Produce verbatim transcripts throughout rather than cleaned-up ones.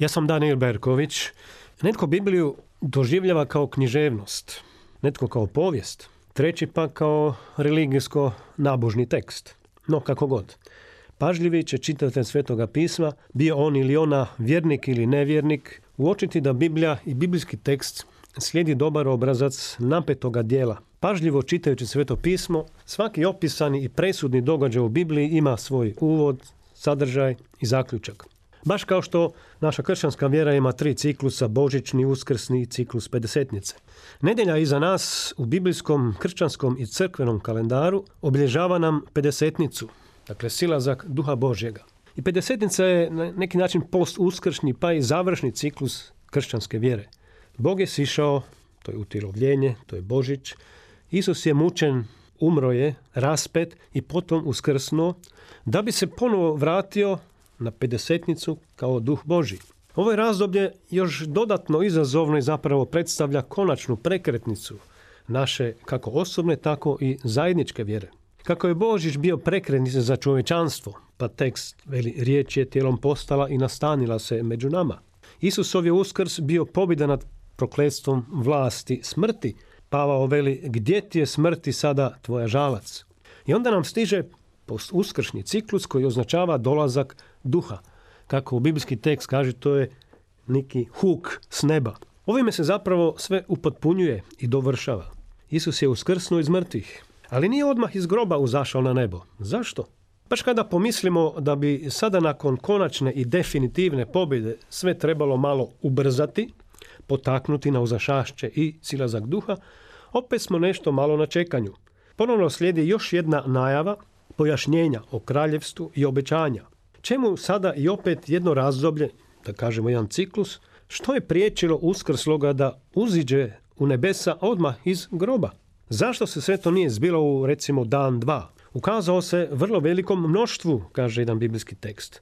Ja sam Danijel Berković. Netko Bibliju doživljava kao književnost, netko kao povijest, treći pa kao religijsko nabožni tekst. No, kako god. Pažljivi će čitatelj Svetoga pisma, bio on ili ona vjernik ili nevjernik, uočiti da Biblija i biblijski tekst slijedi dobar obrazac napetoga dijela. Pažljivo čitajući Sveto pismo, svaki opisani i presudni događaj u Bibliji ima svoj uvod, sadržaj i zaključak. Baš kao što naša kršćanska vjera ima tri ciklusa, božićni, uskrsni i ciklus Pedesetnice. Nedjelja iza nas u biblijskom, kršćanskom i crkvenom kalendaru obilježava nam Pedesetnicu, dakle silazak Duha Božjega. I Pedesetnica je na neki način postuskršnji pa i završni ciklus kršćanske vjere. Bog je sišao, to je utjelovljenje, to je Božić. Isus je mučen, umro je, raspet i potom uskrsnuo, da bi se ponovo vratio na Pedesetnicu kao Duh Božji. Ovo je razdoblje još dodatno izazovno i zapravo predstavlja konačnu prekretnicu naše kako osobne, tako i zajedničke vjere. Kako je Božić bio prekretnica za čovječanstvo, pa tekst veli, riječ je tijelom postala i nastanila se među nama. Isusov je uskrs bio pobjeda nad prokletstvom vlasti smrti. Pavao veli, gdje ti je smrti sada tvoja žalac? I onda nam stiže uskršnji ciklus koji označava dolazak duha. Kako u biblijski tekst kaže, to je neki huk s neba. Ovime se zapravo sve upotpunjuje i dovršava. Isus je uskrsnuo iz mrtvih, ali nije odmah iz groba uzašao na nebo. Zašto? Baš kada pomislimo da bi sada nakon konačne i definitivne pobjede sve trebalo malo ubrzati, potaknuti na uzašašće i silazak duha, opet smo nešto malo na čekanju. Ponovno slijedi još jedna najava, pojašnjenja o kraljevstvu i obećanja. Čemu sada i opet jedno razdoblje, da kažemo jedan ciklus, što je priječilo uskrsloga da uziđe u nebesa odmah iz groba? Zašto se sve to nije zbilo u, recimo, dan dva? Ukazao se vrlo velikom mnoštvu, kaže jedan biblijski tekst.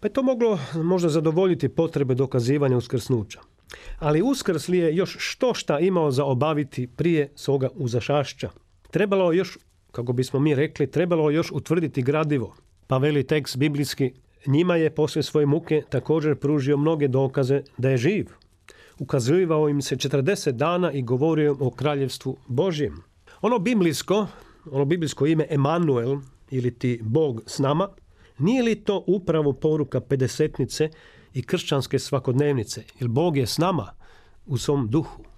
Pa je to moglo možda zadovoljiti potrebe dokazivanja uskrsnuća. Ali uskrsli je još što šta imao za obaviti prije svoga uzašašća. Trebalo još, kako bismo mi rekli, trebalo još utvrditi gradivo. Pa veli tekst biblijski, njima je poslije svoje muke također pružio mnoge dokaze da je živ. Ukazivao im se četrdeset dana i govorio o kraljevstvu Božjem. Ono biblijsko, ono biblijsko ime Emanuel, ili ti Bog s nama, nije li to upravo poruka Pedesetnice i kršćanske svakodnevnice? Jer Bog je s nama u svom duhu.